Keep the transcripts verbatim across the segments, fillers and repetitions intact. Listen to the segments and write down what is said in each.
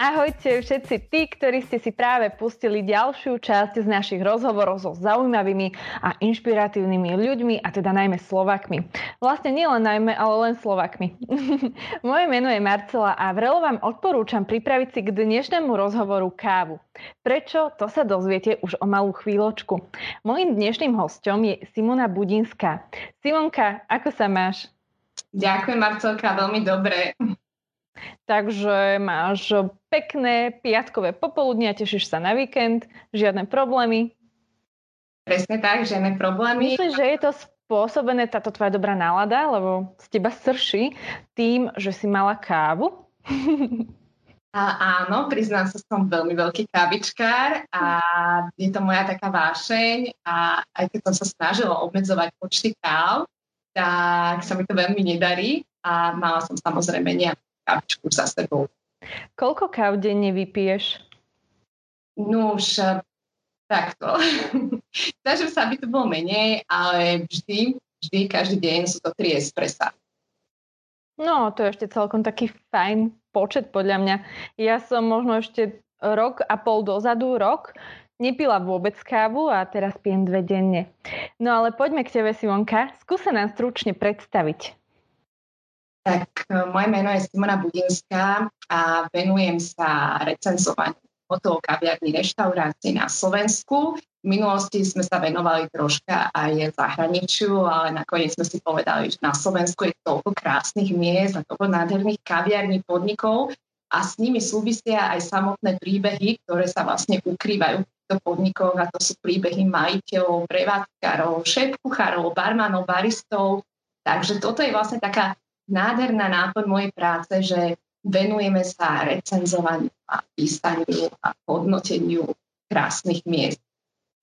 Ahojte všetci tí, ktorí ste si práve pustili ďalšiu časť z našich rozhovorov so zaujímavými a inšpiratívnymi ľuďmi, a teda najmä Slovákmi. Vlastne nielen najmä, ale len Slovákmi. Moje meno je Marcela a vrelo vám odporúčam pripraviť si k dnešnému rozhovoru kávu. Prečo? To sa dozviete už o malú chvíľočku. Mojím dnešným hosťom je Simona Budinská. Simonka, ako sa máš? Ďakujem, Marcelka, veľmi dobre. Takže máš pekné piatkové popoludne a tešíš sa na víkend, žiadne problémy. Presne tak, žiadne problémy. Myslím, že je to spôsobené, táto tvoja dobrá nálada, lebo z teba srší tým, že si mala kávu? A áno, priznám sa, som veľmi veľký kávičkár a je to moja taká vášeň, a aj keď som sa snažila obmedzovať počty káv, tak sa mi to veľmi nedarí a mala som samozrejme nejakú kávičku za sebou. Koľko káv denne vypiješ? No už takto. Snažím sa, aby to bolo menej, ale vždy, vždy, každý deň sú to tri espressa. No, to je ešte celkom taký fajn počet podľa mňa. Ja som možno ešte rok a pol dozadu, rok, nepila vôbec kávu a teraz pijem dve denne. No ale poďme k tebe, Simonka. Skúsa nám stručne predstaviť. Tak, moje meno je Simona Budinská a venujem sa recenzovaniu hotov, kaviarní, reštaurácií na Slovensku. V minulosti sme sa venovali troška aj zahraničiu, ale nakoniec sme si povedali, že na Slovensku je toľko krásnych miest a toľko nádherných kaviarní, podnikov a s nimi súvisia aj samotné príbehy, ktoré sa vlastne ukrývajú v týchto podnikoch, a to sú príbehy majiteľov, prevádzkarov, šéfkuchárov, barmanov, baristov. Takže toto je vlastne taká nádherná náplň mojej práce, že venujeme sa recenzovaniu a písaniu a hodnoteniu krásnych miest.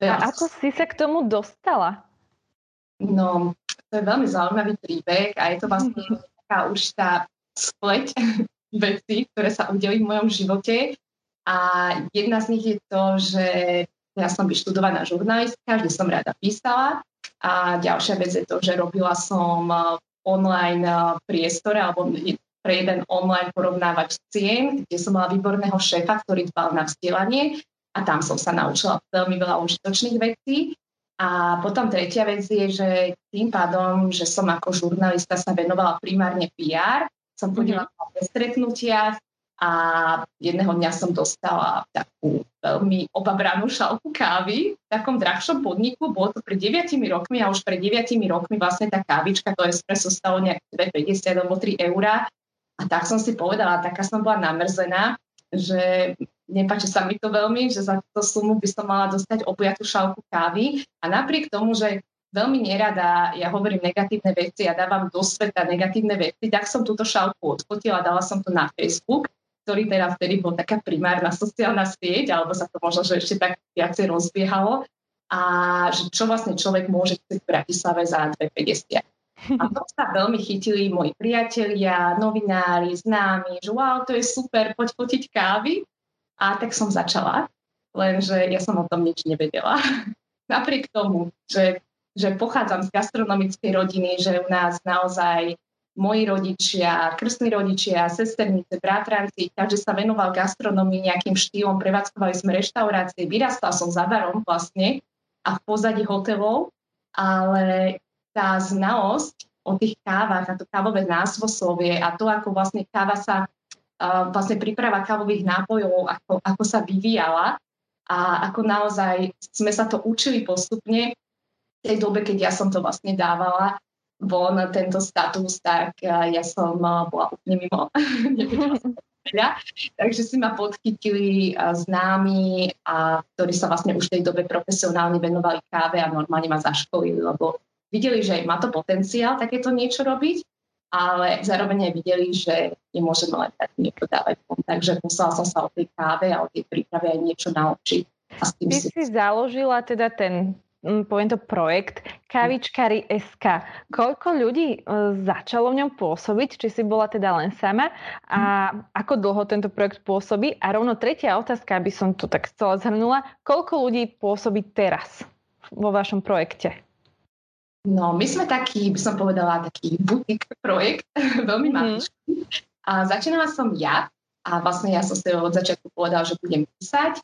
A ako si sa k tomu dostala? No, to je veľmi zaujímavý príbeh a je to vlastne taká už tá spleť vecí, ktoré sa udeli v mojom živote. A jedna z nich je to, že ja som vyštudovaná žurnalistka, vždy som rada písala. A ďalšia vec je to, že robila som online priestore, alebo pre jeden online porovnávač cien, kde som mala výborného šéfa, ktorý dbal na vzdelanie, a tam som sa naučila veľmi veľa užitočných vecí. A potom tretia vec je, že tým pádom, že som ako žurnalista sa venovala primárne pé er, som chodila mm-hmm. na stretnutia a jedného dňa som dostala takú veľmi obabranú šálku kávy v takom drahšom podniku. Bolo to pred deviatimi rokmi a už pred deviatimi rokmi vlastne tá kávička, to espresso stalo nejak dve päťdesiat alebo tri eurá. A tak som si povedala, taká som bola namrzená, že nepáči sa mi to veľmi, že za túto sumu by som mala dostať obojatú šálku kávy. A napriek tomu, že veľmi nerada ja hovorím negatívne veci a ja dávam do sveta negatívne veci, tak som túto šálku odfotila, dala som to na Facebook, ktorý teda vtedy bol taká primárna sociálna sieť, alebo sa to možno, že ešte tak viacej rozbiehalo, a že čo vlastne človek môže chcieť v Bratislave za dve päťdesiat. A to sa veľmi chytili moji priatelia, novinári, známi, že wow, to je super, poď fotiť kávy. A tak som začala, lenže ja som o tom nič nevedela. Napriek tomu, že, že pochádzam z gastronomickej rodiny, že u nás naozaj moji rodičia, krstní rodičia, sesternice, bratranci, každý sa venoval gastronomii nejakým štýlom, prevádzkovali sme reštaurácie, vyrastala som za barom vlastne a v pozadí hotelov, ale tá znalosť o tých kávach a to kávové názvoslovie a to, ako vlastne káva sa, vlastne príprava kávových nápojov, ako, ako sa vyvíjala a ako naozaj sme sa to učili postupne v tej dobe, keď ja som to vlastne dávala von tento status, tak ja som bola úplne mimo. Takže si ma podchytili známi, a ktorí sa vlastne už v tej dobe profesionálne venovali káve a normálne ma zaškolili, lebo videli, že má to potenciál takéto niečo robiť, ale zároveň aj videli, že nemôžeme len tak niečo dávať von. Takže musela som sa o tej káve a o tej príprave aj niečo naučiť. A s tým Ty si... si založila teda ten... poviem to projekt Kavičkari bodka es ká. Koľko ľudí začalo v ňom pôsobiť? Či si bola teda len sama? A ako dlho tento projekt pôsobí? A rovno tretia otázka, aby som to tak celé zhrnula. Koľko ľudí pôsobí teraz vo vašom projekte? No, my sme taký, by som povedala, taký butik projekt, veľmi maličký. Mm-hmm. A začínala som ja, A vlastne ja som si od začiatku povedala, že budem písať.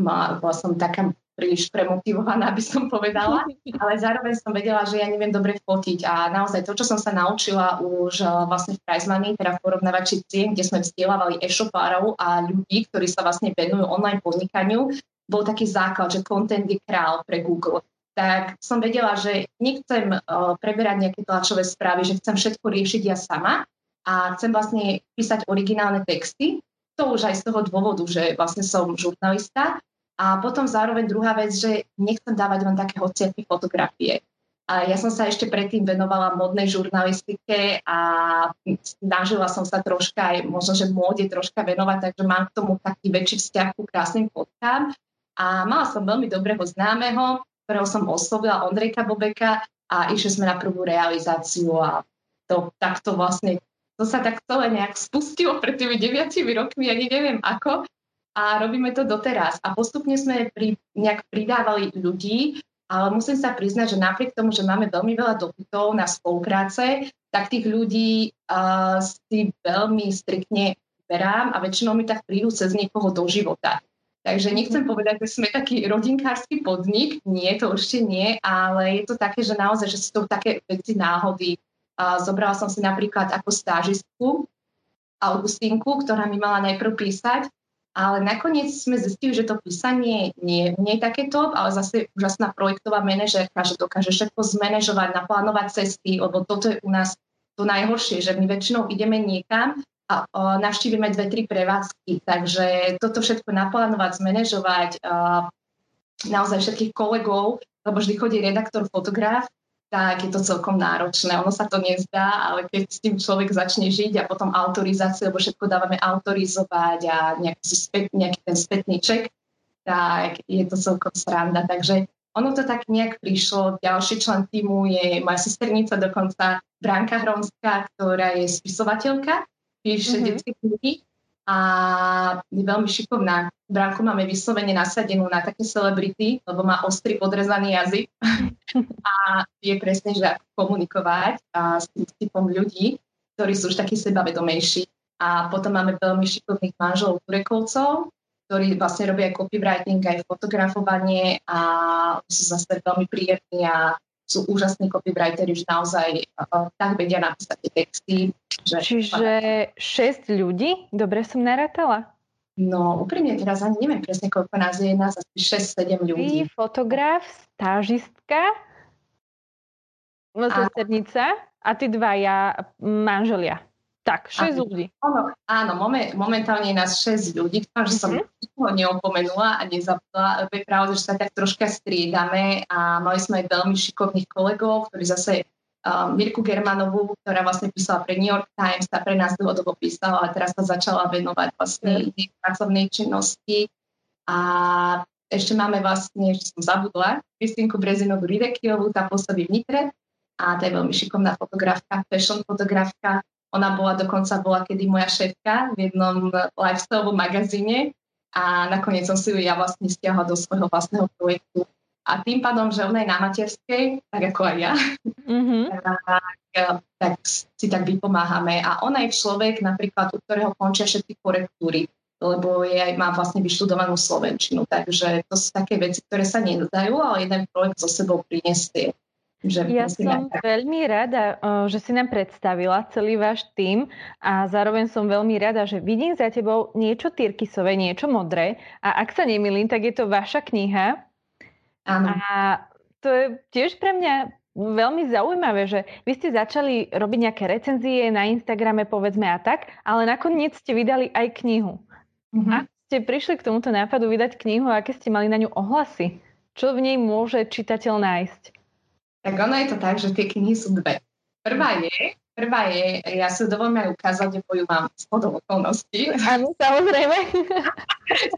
Má, bola som taká príliš premotivovaná, aby som povedala, ale zároveň som vedela, že ja neviem dobre fotiť. A naozaj to, čo som sa naučila už vlastne v Prize Money, teda v porovnávači cien, kde sme vzdelávali e-shopárov a ľudí, ktorí sa vlastne venujú online podnikaniu, bol taký základ, že content je král pre Google. Tak som vedela, že nechcem uh, preberať nejaké tlačové správy, že chcem všetko riešiť ja sama a chcem vlastne písať originálne texty. To už aj z toho dôvodu, že vlastne som žurnalista. A potom zároveň druhá vec, že nechcem dávať len také hociaké fotografie. A ja som sa ešte predtým venovala modnej žurnalistike a snažila som sa troška aj možno, že móde troška venovať, takže mám k tomu taký väčší vzťah ku krásnym fotkám. A mala som veľmi dobrého známeho, ktorého som oslovila, Ondrejka Bobeka, a išli sme na prvú realizáciu a to takto vlastne, to sa tak celé nejak spustilo pred tými deviatimi rokmi, ja neviem ako, a robíme to doteraz. A postupne sme pri, nejak pridávali ľudí, ale musím sa priznať, že napriek tomu, že máme veľmi veľa dopytov na spolupráce, tak tých ľudí uh, si veľmi striktne berám a väčšinou mi tak prídu cez niekoho do života. Takže nechcem povedať, že sme taký rodinkársky podnik, nie, to určite nie, ale je to také, že naozaj, že sú to také veci náhody. Zobrala som si napríklad ako stážistku Augustínku, ktorá mi mala najprv písať, ale nakoniec sme zistili, že to písanie nie, nie je také top, ale zase úžasná projektová manažérka, že dokáže všetko zmanéžovať, naplánovať cesty, lebo toto je u nás to najhoršie, že my väčšinou ideme niekam a navštívime dve, tri prevádzky. Takže toto všetko naplánovať, zmanéžovať, naozaj všetkých kolegov, lebo vždy chodí redaktor, fotograf, tak je to celkom náročné. Ono sa to nezdá, ale keď s tým človek začne žiť a potom autorizáciu, lebo všetko dávame autorizovať a nejaký, spät, nejaký ten spätný ček, tak je to celkom sranda. Takže ono to tak nejak prišlo. Ďalší člen týmu je moja sesternica dokonca, Branka Hromská, ktorá je spisovateľka, píše mm-hmm. detské knihy a je veľmi šikovná. Bránku máme vyslovene nasadenú na také celebrity, lebo má ostrý podrezaný jazyk a vie presne, že ako komunikovať a s tým typom ľudí, ktorí sú už takí sebavedomejší. A potom máme veľmi šikovných manželov Turekolcov, ktorí vlastne robia aj copywriting, aj fotografovanie a sú zase veľmi príjemní a sú úžasní copywriteri, už naozaj uh, tak vedia napísať tie texty. Že... Čiže šesť ľudí? Dobre som narátala. No, úprimne teraz ani neviem presne, koľko nás je, nás asi šesť sedem ľudí. Ty, fotograf, stážistka, sesternica a ty dvaja manželia. Tak, šesť áno, ľudí. Áno, áno moment, momentálne je nás šesť ľudí, ktorým mm-hmm. som nikoho neopomenula a nezabudla. Je pravda, že sa tak troška striedame a mali sme aj veľmi šikovných kolegov, ktorí zase Uh, Mirku Germanovú, ktorá vlastne písala pre New York Times, tá pre nás dlhodobo písala, ale teraz sa začala venovať vlastne mm. pracovnej činnosti. A ešte máme vlastne, ešte som zabudla, Kristinku Brezinovú Ridekovú, tá pôsobí v Nitre a tá je veľmi šikovná fotografka, fashion fotografka. Ona bola dokonca, bola kedy moja šéfka v jednom lifestyle magazíne a nakoniec som si ju ja vlastne stiahla do svojho vlastného projektu. A tým pádom, že ona je na materskej, tak ako aj ja, mm-hmm. tak, tak si tak vypomáhame. A ona je človek, napríklad, u ktorého končia všetky korektúry, lebo je aj má vlastne vyštudovanú slovenčinu. Takže to sú také veci, ktoré sa nedajú, ale jeden projekt so sebou priniesie. Že ja som tak... veľmi rada, že si nám predstavila celý váš tím a zároveň som veľmi rada, že vidím za tebou niečo tyrkysové, niečo modré a ak sa nemýlim, tak je to vaša kniha. Áno. A to je tiež pre mňa veľmi zaujímavé, že vy ste začali robiť nejaké recenzie na Instagrame, povedzme a tak, ale nakoniec ste vydali aj knihu. Mm-hmm. Ako ste prišli k tomuto nápadu vydať knihu a aké ste mali na ňu ohlasy? Čo v nej môže čitateľ nájsť? Tak ono je to tak, že tie knihy sú dve. Prvá je, prvá je, ja sa dovolím aj ukázať, lebo ju mám zhodou okolností. Áno, samozrejme.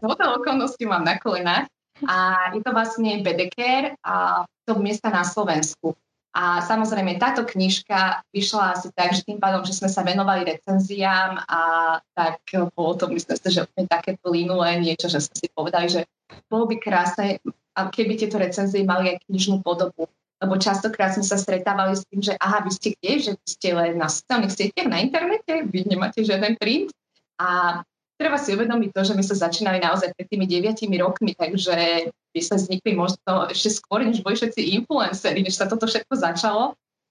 Zhodou okolností mám na kolenách. A je to vlastne Bedeker a to miesta na Slovensku. A samozrejme táto knižka vyšla asi tak, že tým pádom, že sme sa venovali recenziám a tak bolo to, myslím si, že úplne také plynulé niečo, že sme si povedali, že bolo by krásne, keby tieto recenzie mali aj knižnú podobu. Lebo častokrát sme sa stretávali s tým, že aha, vy ste kde? Že vy ste len na sociálnych sieťach, na internete? Vy nemáte žiaden print? A Treba si uvedomiť to, že my sa začínali naozaj pred tými deviatimi rokmi, takže my sa vznikli možno ešte skôr, než boli všetci influenceri, než sa toto všetko začalo.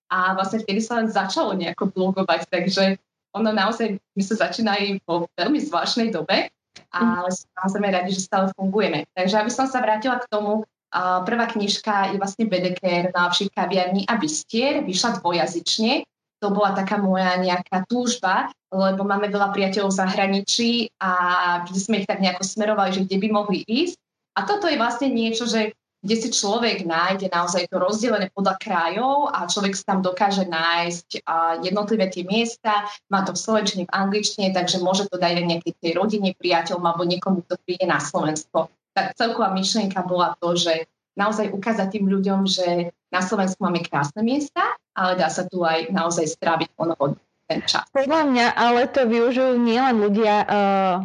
A vlastne vtedy sa len začalo nejako blogovať, takže ono naozaj, my sa začínali po veľmi zvláštnej dobe, ale samozrejme radi, že stále fungujeme. Takže aby som sa vrátila k tomu, prvá knižka je vlastne Bedeker, najlepší kaviarní a bistier, vyšla dvojazyčne. To bola taká moja nejaká túžba, lebo máme veľa priateľov v zahraničí a vždy sme ich tak nejako smerovali, že kde by mohli ísť. A toto je vlastne niečo, že kde si človek nájde naozaj to rozdelené podľa krajov a človek si tam dokáže nájsť jednotlivé tie miesta, má to v slovenčine, v angličtine, takže môže to dať aj nejakej tej rodine, priateľom alebo niekomu, kto príde na Slovensko. Tak celková myšlienka bola to, že naozaj ukázať tým ľuďom, že na Slovensku máme krásne miesta, ale dá sa tu aj naozaj stráviť onoho ten čas. Podľa mňa ale to využijú nielen ľudia uh,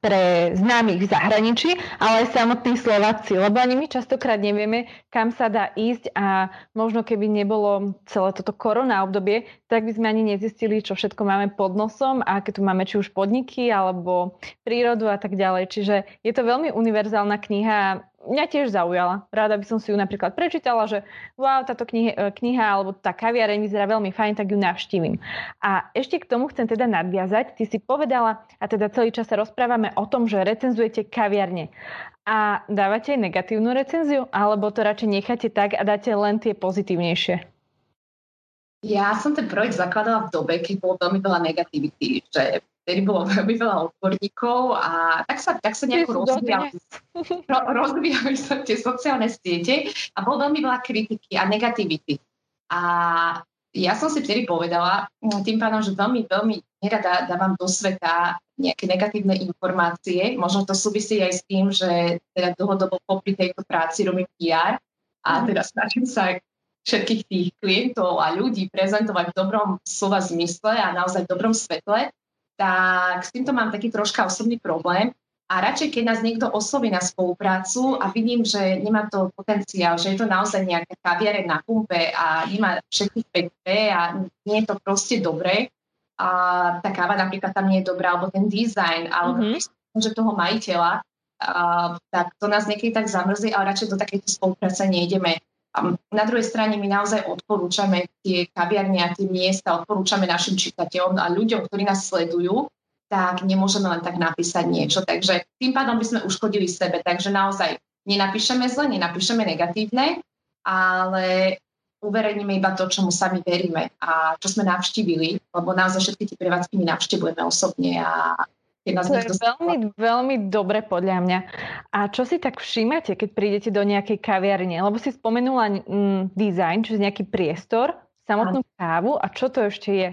pre známych v zahraničí, ale aj samotní Slováci, lebo ani my častokrát nevieme, kam sa dá ísť a možno keby nebolo celé toto korona obdobie, tak by sme ani nezistili, čo všetko máme pod nosom a aké tu máme či už podniky alebo prírodu a tak ďalej. Čiže je to veľmi univerzálna kniha. Mňa tiež zaujala. Rada by som si ju napríklad prečítala, že wow, táto kniha, kniha alebo tá kaviareň vyzerá veľmi fajn, tak ju navštívim. A ešte k tomu chcem teda nadviazať. Ty si povedala, a teda celý čas sa rozprávame o tom, že recenzujete kaviarne. A dávate aj negatívnu recenziu? Alebo to radšej necháte tak a dáte len tie pozitívnejšie? Ja som ten projekt zakladala v dobe, keď bolo veľmi veľa negativity, že ktorý bolo veľmi veľa odborníkov a tak sa, tak sa nejako rozvíjali, ro, rozvíjali sa tie sociálne siete a bolo veľmi veľa kritiky a negativity. A ja som si vtedy povedala, tým pádom, že veľmi, veľmi nerada dávam do sveta nejaké negatívne informácie. Možno to súvisí aj s tým, že teda dlhodobo popri tejto práci robím pé er a teda snažím sa všetkých tých klientov a ľudí prezentovať v dobrom slova zmysle a naozaj v dobrom svetle. Tak s týmto mám taký troška osobný problém a radšej, keď nás niekto osloví na spoluprácu a vidím, že nemá to potenciál, že je to naozaj nejaká kaviareň na pumpe a nemá všetkých pé pé a nie je to proste dobré, a tá káva napríklad tam nie je dobrá, alebo ten dizajn, alebo mm-hmm. že toho majiteľa, a, tak to nás niekedy tak zamrzí, ale radšej do takejto spolupráce nejdeme. Na druhej strane my naozaj odporúčame tie kaviarne a tie miesta, odporúčame našim čitateľom a ľuďom, ktorí nás sledujú, tak nemôžeme len tak napísať niečo. Takže tým pádom by sme uškodili sebe. Takže naozaj nenapíšeme zle, nenapíšeme negatívne, ale uverejníme iba to, čomu sami veríme a čo sme navštívili, lebo naozaj všetky tie prevádzky my navštívujeme osobne a to je veľmi, veľmi dobre podľa mňa. A čo si tak všímate, keď prídete do nejakej kaviarne? Lebo si spomenula mm, dizajn, čiže nejaký priestor, samotnú kávu a čo to ešte je?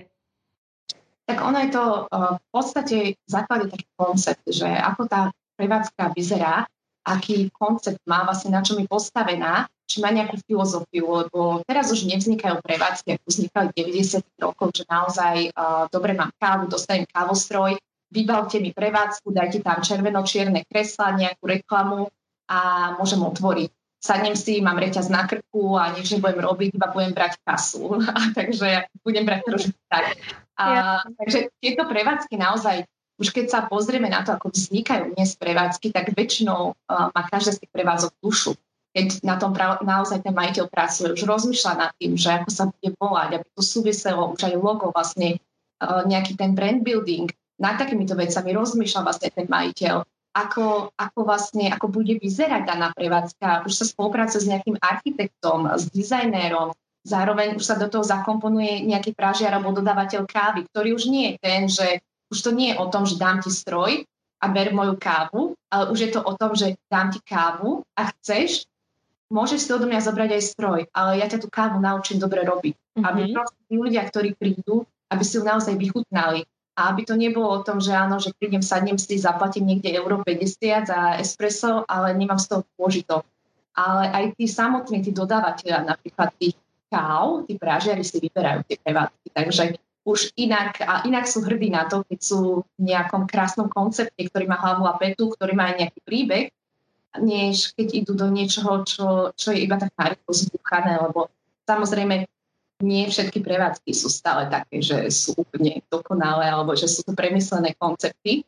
Tak ono je to uh, v podstate základe taký koncept, že ako tá prevádzka vyzerá, aký koncept má, vlastne na čom je postavená, či má nejakú filozofiu, lebo teraz už nevznikajú prevádzky, ako vznikali deväťdesiatych rokov, že naozaj uh, dobre mám kávu, dostanem kávostroj, vybavte mi prevádzku, dajte tam červeno-čierne kresla, nejakú reklamu a môžem otvoriť. Sadnem si, mám reťaz na krku a nič nebudem robiť, iba budem brať kasu. Takže budem brať trošku tak. A, takže tieto prevádzky naozaj, už keď sa pozrieme na to, ako vznikajú dnes prevádzky, tak väčšinou uh, má každá z tých prevádzok dušu. Keď na tom prav, naozaj ten majiteľ pracuje, už rozmýšľa nad tým, že ako sa bude volať, aby to súviselo, už aj logo vlastne, uh, nejaký ten brand building. Nad takýmito vecami rozmýšľa vlastne ten majiteľ, ako, ako vlastne, ako bude vyzerať daná prevádzka, už sa spolupracuje s nejakým architektom, s dizajnérom, zároveň už sa do toho zakomponuje nejaký prážiar alebo dodávateľ kávy, ktorý už nie je ten, že už to nie je o tom, že dám ti stroj a ber moju kávu, ale už je to o tom, že dám ti kávu a chceš, môžeš si odo mňa zobrať aj stroj, ale ja ťa tú kávu naučím dobre robiť, mm-hmm. aby proste tí ľudia, ktorí prídu, aby si ju naozaj vychutnali. A aby to nebolo o tom, že áno, že prídem, sadnem si, zaplatím niekde euro päťdesiat za espresso, ale nemám z toho pôžitok. Ale aj tí samotní, tí dodávateľia, napríklad tých káv, tí prážiari si vyberajú tie prevádzky. Takže už inak, a inak sú hrdí na to, keď sú v nejakom krásnom koncepte, ktorý má hlavu a petu, ktorý má aj nejaký príbeh, než keď idú do niečoho, čo, čo je iba tak nárychlo zbúchané, lebo samozrejme nie všetky prevádzky sú stále také, že sú úplne dokonalé alebo že sú to premyslené koncepty.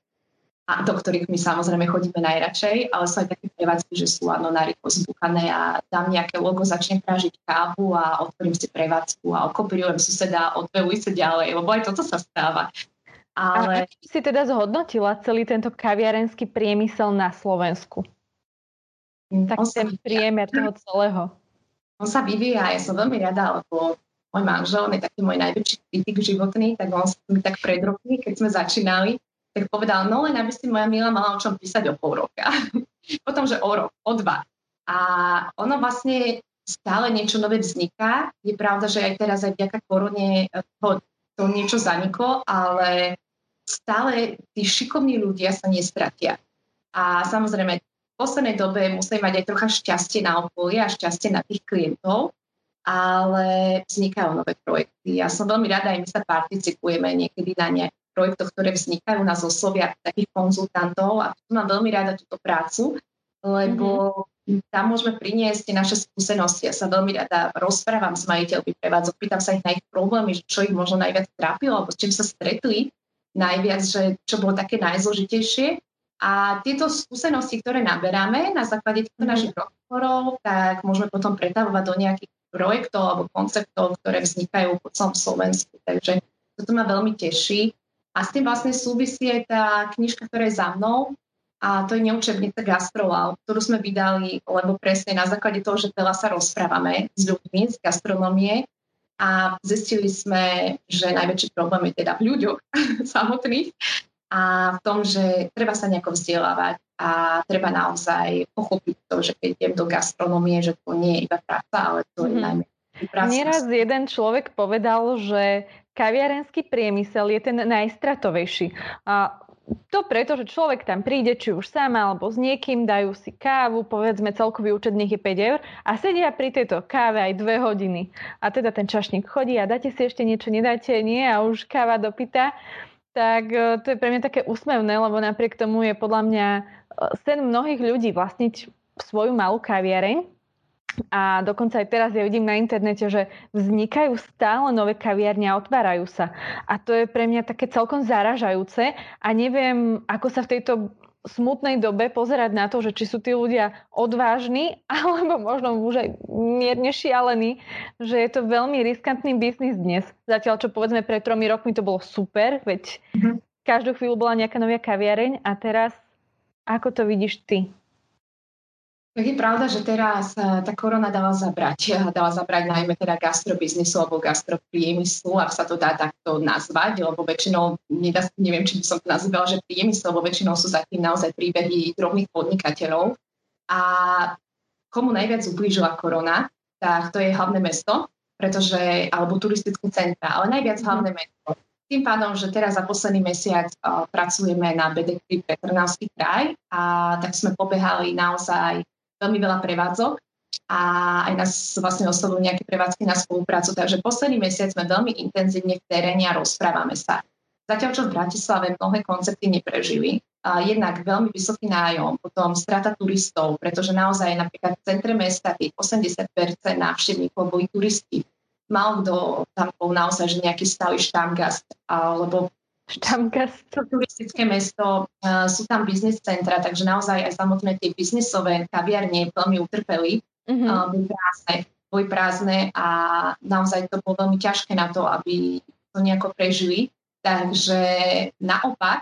a do ktorých my samozrejme chodíme najradšej, ale sú aj také prevádzky, že sú áno, na rýchlo zbúchané a dám nejaké logo, začnem prážiť kávu a otvorím si prevádzku a okopírujem suseda o dve ulice ďalej, lebo aj toto sa stáva. Ale... A ako si teda zhodnotila celý tento kaviarenský priemysel na Slovensku? Tak ten priemer toho celého. On sa vyvíja, ja som veľmi rada, lebo môj manžel, on je taký môj najväčší kritik životný, tak on sa mi tak pred rokmi, keď sme začínali, tak povedal, no len aby si moja milá mala o čom písať o pol roka. Potom, že o rok, o dva. A ono vlastne stále niečo nové vzniká. Je pravda, že aj teraz aj vďaka korone to, to niečo zaniklo, ale stále tí šikovní ľudia sa nestratia. A samozrejme, v poslednej dobe musí mať aj trocha šťastie na okolie a šťastie na tých klientov, ale vznikajú nové projekty. Ja som veľmi rada, aj my sa participujeme niekedy na nejaké projektoch, ktoré vznikajú na zosloviach takých konzultantov a tu mám veľmi rada túto prácu, lebo mm-hmm. tam môžeme priniesť tie naše skúsenosti. Ja sa veľmi rada rozprávam s majiteľmi prevádzok, pýtam sa ich na ich problémy, čo ich možno najviac trápilo alebo s čím sa stretli najviac, že čo bolo také najzložitejšie. A tieto skúsenosti, ktoré naberáme na základe týchto mm-hmm. našich rozhovorov, tak môžeme potom pretavovať do nejakých projektov alebo konceptov, ktoré vznikajú po celom Slovensku. Takže toto ma veľmi teší. A s tým vlastne súvisí aj tá knižka, ktorá je za mnou, a to je Neučebnica Gastrolab, ktorú sme vydali, lebo presne na základe toho, že veľa sa rozprávame s ľuďmi z gastronómie a zistili sme, že najväčší problém je teda v ľuďoch samotných a v tom, že treba sa nejako vzdelávať a treba naozaj pochopiť to, že keď idem do gastronómie, že to nie je iba práca, ale to je najmä práca. Nieraz jeden človek povedal, že kaviarenský priemysel je ten najstratovejší. A to preto, že človek tam príde, či už sám alebo s niekým, dajú si kávu, povedzme celkový účet nech je päť eur a sedia pri tejto káve aj dve hodiny. A teda ten čašník chodí a dáte si ešte niečo, nedáte, nie a už káva dopytá. Tak to je pre mňa také úsmevné, lebo napriek tomu je podľa mňa sen mnohých ľudí vlastniť svoju malú kaviareň. A dokonca aj teraz ja vidím na internete, že vznikajú stále nové kaviarne a otvárajú sa. A to je pre mňa také celkom zaražajúce a neviem, ako sa v tejto smutnej dobe pozerať na to, že či sú tí ľudia odvážni alebo možno už aj mierne šialení, že je to veľmi riskantný biznis dnes. Zatiaľ, čo povedzme pred tromi rokmi to bolo super, veď mm-hmm. každú chvíľu bola nejaká nová kaviareň a teraz ako to vidíš ty? Tak je pravda, že teraz tá korona dala zabrať. Dala zabrať najmä teda gastrobiznisu alebo gastropriemyslu, ak sa to dá takto nazvať, lebo väčšinou, neviem, či by som to nazývala, že priemysel, lebo väčšinou sú za tým naozaj príbehy drobných podnikateľov. A komu najviac ublížila korona, tak to je hlavné mesto, pretože, alebo turistické centra, ale najviac hlavné mesto. Tým pádom, že teraz za posledný mesiac uh, pracujeme na Bedekri pre Trnavský kraj a tak sme pobehali naozaj veľmi veľa prevádzok a aj nás vlastne oslovujú nejaké prevádzky na spoluprácu. Takže posledný mesiac sme veľmi intenzívne v teréne a rozprávame sa. Zatiaľ, čo v Bratislave mnohé koncepty neprežili. A jednak veľmi vysoký nájom, potom strata turistov, pretože naozaj napríklad v centre mesta tých osemdesiat percent návštevníkov boli turisti. Málo kto tam bol naozaj, že nejaký stály štamgast, alebo Štamgast. Turistické mesto, uh, sú tam biznis centra, takže naozaj aj samotné tie biznisové kaviarne veľmi utrpeli, mm-hmm. uh, boli prázdne, boli prázdne a naozaj to bolo veľmi ťažké na to, aby to nejako prežili. Takže naopak,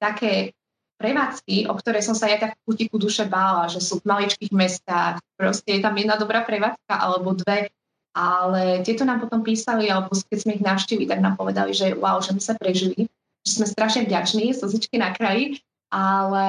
také prevádzky, o ktoré som sa ja tak v kútiku duše bála, že sú v maličkých mestách, proste je tam jedna dobrá prevádzka alebo dve. Ale tieto nám potom písali, alebo keď sme ich navštívili, tak nám povedali, že wow, že my sa prežili, že sme strašne vďační, slzičky na kraji, ale,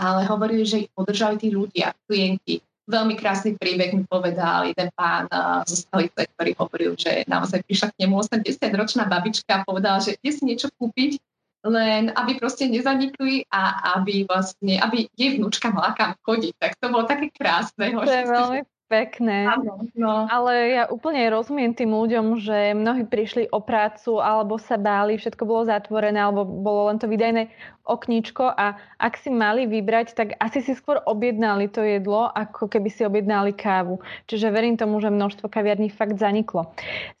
ale hovorili, že ich podržali tí ľudia, klienti. Veľmi krásny príbeh mi povedal jeden pán uh, zo Skalice, ktorý hovoril, že naozaj prišla k nemu osemdesiatročná babička a povedala, že ide si niečo kúpiť, len aby proste nezanikli a aby vlastne, aby jej vnúčka mala kam chodiť. Tak to bolo také krásne. To je veľmi Pekné. Áno, no. Ale ja úplne rozumiem tým ľuďom, že mnohí prišli o prácu alebo sa báli, všetko bolo zatvorené alebo bolo len to výdajné okníčko a ak si mali vybrať, tak asi si skôr objednali to jedlo, ako keby si objednali kávu. Čiže verím tomu, že množstvo kaviarní fakt zaniklo.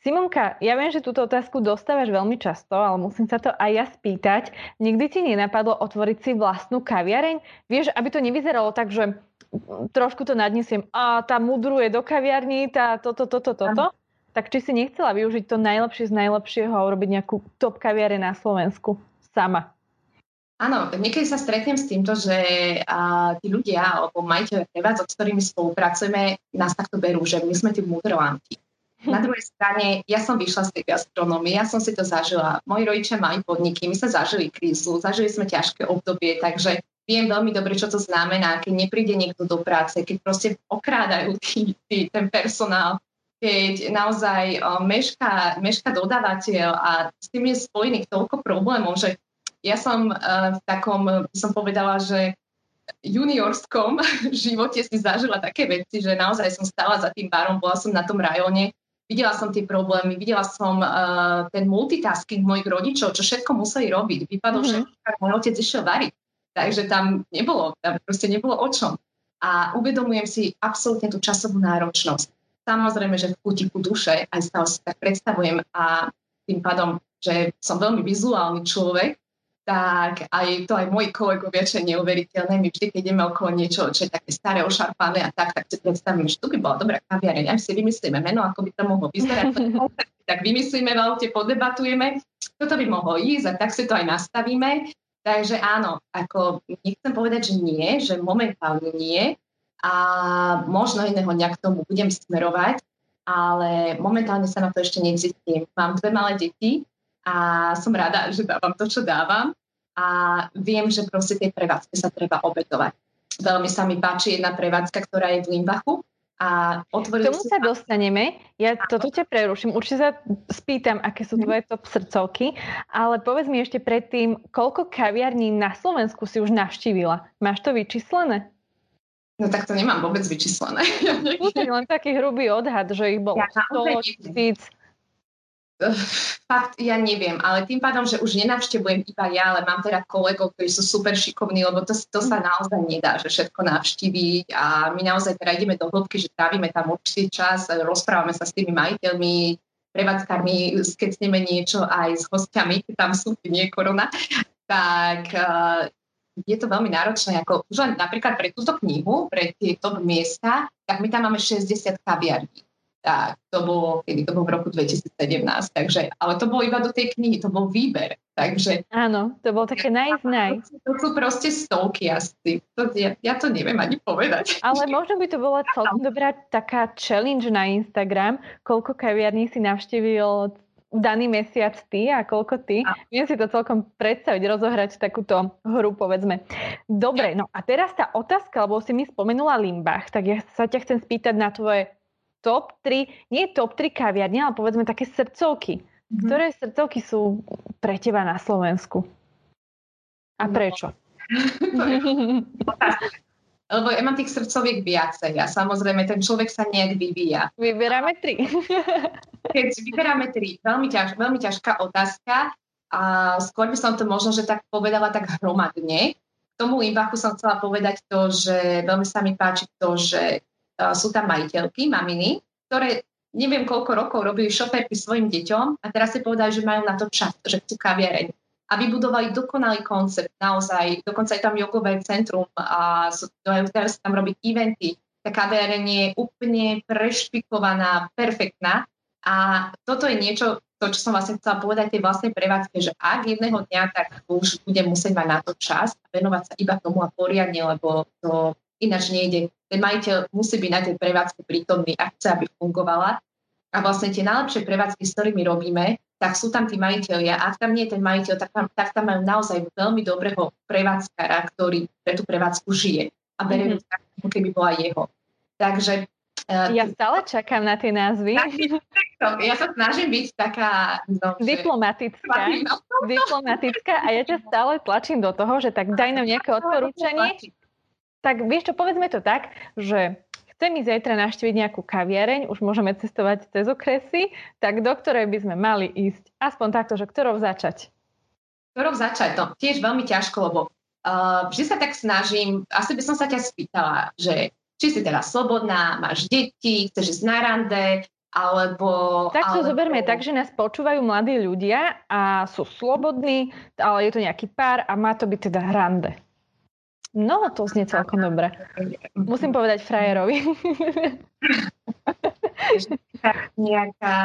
Simonka, ja viem, že túto otázku dostávaš veľmi často, ale musím sa to aj ja spýtať. Nikdy ti nenapadlo otvoriť si vlastnú kaviareň? Vieš, aby to nevyzeralo tak, že trošku to nadnesiem, a tá mudruje do kaviarní, tá toto, toto, toto. Aha. Tak či si nechcela využiť to najlepšie z najlepšieho a urobiť nejakú top kaviare na Slovensku sama? Áno, niekedy sa stretnem s týmto, že uh, tí ľudia, alebo majiteľe prevádzok, s ktorými spolupracujeme, nás takto berú, že my sme tí mudrolánky. Na druhej strane, ja som vyšla z tej gastronómie, ja som si to zažila. Moji rodičia mali podniky, my sa zažili krízu, zažili sme ťažké obdobie, takže viem veľmi dobre, čo to znamená, keď nepríde niekto do práce, keď proste okrádajú tý, tý, ten personál, keď naozaj o, mešká, mešká dodávateľ a s tým je spojených toľko problémov, že ja som e, v takom, som povedala, že juniorskom živote si zažila také veci, že naozaj som stála za tým barom, bola som na tom rajone, videla som tie problémy, videla som uh, ten multitasking mojich rodičov, čo všetko museli robiť. Vypadol mm-hmm. všetko, môj otec išiel variť. Takže tam nebolo, tam proste nebolo o čom. A uvedomujem si absolútne tú časovú náročnosť. Samozrejme, že v kútiku duše aj stále si tak predstavujem a tým pádom, že som veľmi vizuálny človek, tak aj to aj moji kolegovia, čo je neuveriteľné. My vždy, keď ideme okolo niečo, čo je také staré, ošarpané a tak, tak si predstavíme, že tu by bola dobrá kaviareň. Aj si vymyslíme meno, ako by to mohlo vyzerať. Tak vymyslíme, v aute podebatujeme, toto by mohlo ísť a tak si to aj nastavíme. Takže áno, ako nechcem povedať, že nie, že momentálne nie a možno iného dňa k tomu budem smerovať, ale momentálne sa na to ešte necítim. Mám dve malé deti a som rada, že dávam to, čo dávam a viem, že proste tej prevádzke sa treba obetovať. Veľmi sa mi páči jedna prevádzka, ktorá je v Limbachu. A k tomu sa dostaneme. Ja toto ťa preruším. Určite sa spýtam, aké sú tvoje top srdcovky, ale povedz mi ešte predtým, koľko kaviarní na Slovensku si už navštívila? Máš to vyčíslené? No tak to nemám vôbec vyčíslené. Úteň, len taký hrubý odhad, že ich bolo sto tisíc. Fakt, ja neviem, ale tým pádom, že už nenavštevujem iba ja, ale mám teda kolegov, ktorí sú super šikovní, lebo to, to sa naozaj nedá, že všetko navštíviť a my naozaj teda ideme do hĺbky, že trávime tam určitý čas, rozprávame sa s tými majiteľmi, prevádzkarmi, skecneme niečo aj s hostiami, keď tam sú, nie je korona, tak uh, je to veľmi náročné. Ako, už len napríklad pre túto knihu, pre tie top miesta, tak my tam máme šesťdesiat kaviarní. Tak, to bolo, kedy to bolo v roku dvetisícsedemnásť, takže, ale to bolo iba do tej knihy, to bol výber, takže... Áno, to bolo také nice, nice. To sú proste stovky asi, to, ja, ja to neviem ani povedať. Ale možno by to bola celkom dobrá taká challenge na Instagram, koľko kaviarní si navštívil daný mesiac ty a koľko ty. Viem si to celkom predstaviť, rozohrať takúto hru, povedzme. Dobre, no a teraz tá otázka, lebo si mi spomenula Limbach, tak ja sa ťa chcem spýtať na tvoje top tri, nie top tri kaviarne, ale povedzme také srdcovky. Mm-hmm. Ktoré srdcovky sú pre teba na Slovensku? A prečo? No. Lebo ja mám tých srdcoviek viacej a samozrejme ten človek sa nejak vyvíja. Vyberáme tri. Keď vyberáme tri, veľmi, ťaž, veľmi ťažká otázka a skôr by som to možno, že tak povedala tak hromadne. K tomu Limbachu som chcela povedať to, že veľmi sa mi páči to, že sú tam majiteľky, maminy, ktoré neviem koľko rokov robili šoferky svojim deťom a teraz si povedali, že majú na to čas, že chcú kaviareň. A vybudovali dokonalý koncept, naozaj. Dokonca je tam jogové centrum a sú, teraz tam robiť eventy. Tá kaviareň je úplne prešpikovaná, perfektná a toto je niečo, to, čo som vlastne chcela povedať tej vlastnej prevádzke, že ak jedného dňa, tak už budem musieť mať na to čas a venovať sa iba tomu a poriadne, lebo to ináč nejde. Ten majiteľ musí byť na tej prevádzke prítomný a chce, aby fungovala. A vlastne tie najlepšie prevádzky, s ktorými robíme, tak sú tam tí majiteľia. A ak tam nie je ten majiteľ, tak tam, tak tam majú naozaj veľmi dobrého prevádzkara, ktorý pre tú prevádzku žije. A berie mm-hmm. tak, ako keby bola jeho. Takže... Uh, ja stále čakám na tie názvy. Ja sa snažím byť taká... No, diplomatická. Diplomatická. A ja ťa stále tlačím do toho, že tak daj nám nejaké odporúčanie. Tak vieš čo, povedzme to tak, že chce chcem ísť zajtra navštíviť nejakú kaviareň, už môžeme cestovať cez okresy, tak do ktorej by sme mali ísť? Aspoň takto, že ktorou začať? Ktorou začať? No, tiež veľmi ťažko, lebo uh, vždy sa tak snažím, asi by som sa ťa spýtala, že či si teda slobodná, máš deti, chceš ísť na rande, alebo... Tak to alebo... zoberme tak, že nás počúvajú mladí ľudia a sú slobodní, ale je to nejaký pár a má to byť teda rande. No, to znie celkom dobre. Musím povedať frajerovi. nejaká,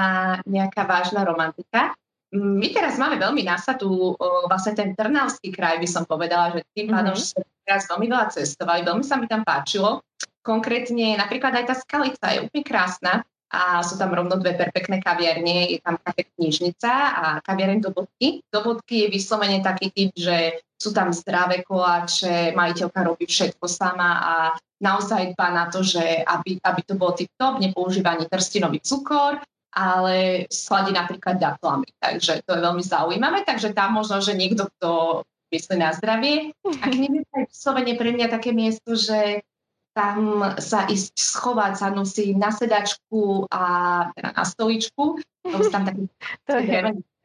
nejaká vážna romantika. My teraz máme veľmi násadu, vlastne ten Trnavský kraj, by som povedala, že tým pádom, že sme teraz veľmi veľa cestovali, veľmi sa mi tam páčilo. Konkrétne napríklad aj tá Skalica je úplne krásna a sú tam rovno dve perfektné kaviarne, je tam kafe Knižnica a kaviareň Do bodky. Do bodky je vyslovene taký typ, že sú tam zdravé koláče, majiteľka robí všetko sama a naozaj dba na to, že aby, aby to bolo tip-top, nepoužíva ani trstinový cukor, ale sladí napríklad dátlami. Takže to je veľmi zaujímavé, takže tam možno, že niekto, kto myslí na zdravie. A Knižnica je vyslovene pre mňa také miesto, že tam sa ísť schovať, sadnú si na sedačku a na stoličku. To sú tam také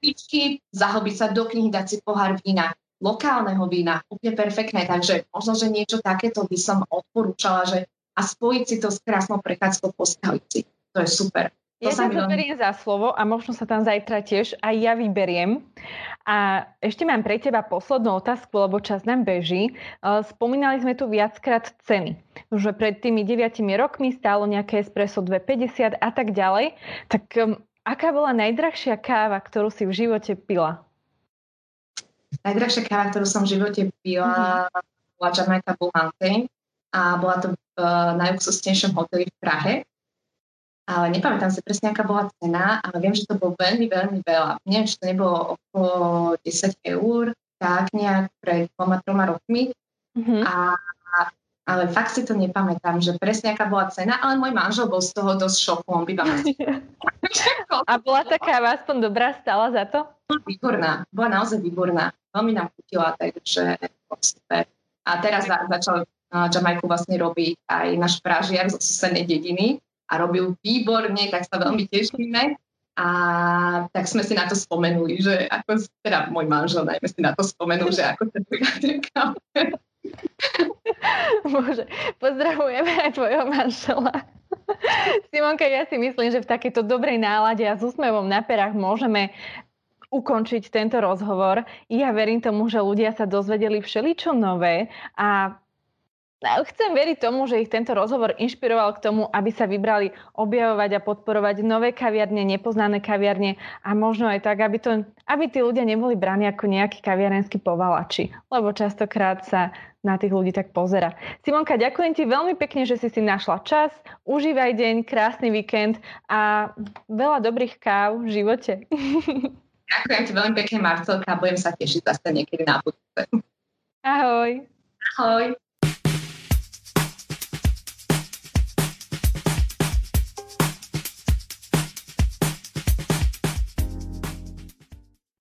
knižky, zahlbiť sa do knihy, dať si pohár vína, lokálneho vína, úplne perfektné. Takže možno, že niečo takéto by som odporúčala, že a spojiť si to s krásnou prechádzkou po Skalici. To je super. To ja sa to beriem za slovo a možno sa tam zajtra tiež aj ja vyberiem. A ešte mám pre teba poslednú otázku, lebo čas nám beží. Spomínali sme tu viackrát ceny. Že pred tými deviatimi rokmi stálo nejaké espresso dve päťdesiat a tak ďalej. Tak um, aká bola najdrahšia káva, ktorú si v živote pila? Najdrahšia káva, ktorú som v živote pila, mm-hmm. bola Jamaica Buhantain a bola to v najuxusnejšom hoteli v Prahe. Ale nepamätám si presne, aká bola cena, ale viem, že to bolo veľmi, veľmi veľa. Neviem, či to nebolo okolo desať eur, tak nejak pred dvoma, troma rokmi. Mm-hmm. A, ale fakt si to nepamätám, že presne, aká bola cena, ale môj manžel bol z toho dosť šokom. A bola taká aspoň dobrá, stála za to? Výborná, bola naozaj výborná. Veľmi nám chutila, takže super. A teraz za, začal uh, Jamaiku vlastne robiť aj náš pražiar zo susednej dediny. A robil výborne, tak sa veľmi tešíme. A tak sme si na to spomenuli, že ako, teda môj manžel najmä si na to spomenul, že ako sa tu natrekal. Bože, pozdravujeme aj tvojho manžela. Simonka, ja si myslím, že v takejto dobrej nálade a s úsmevom na perách môžeme ukončiť tento rozhovor. Ja verím tomu, že ľudia sa dozvedeli všeličo nové a chcem veriť tomu, že ich tento rozhovor inšpiroval k tomu, aby sa vybrali objavovať a podporovať nové kaviarne, nepoznané kaviarne a možno aj tak, aby, to, aby tí ľudia neboli braní ako nejakí kaviarenskí povalači, lebo častokrát sa na tých ľudí tak pozera. Simonka, ďakujem ti veľmi pekne, že si si našla čas. Užívaj deň, krásny víkend a veľa dobrých káv v živote. Ďakujem ti veľmi pekne, Marcelka. Budem sa tešiť zase niekedy na budúce. Ahoj. Ahoj.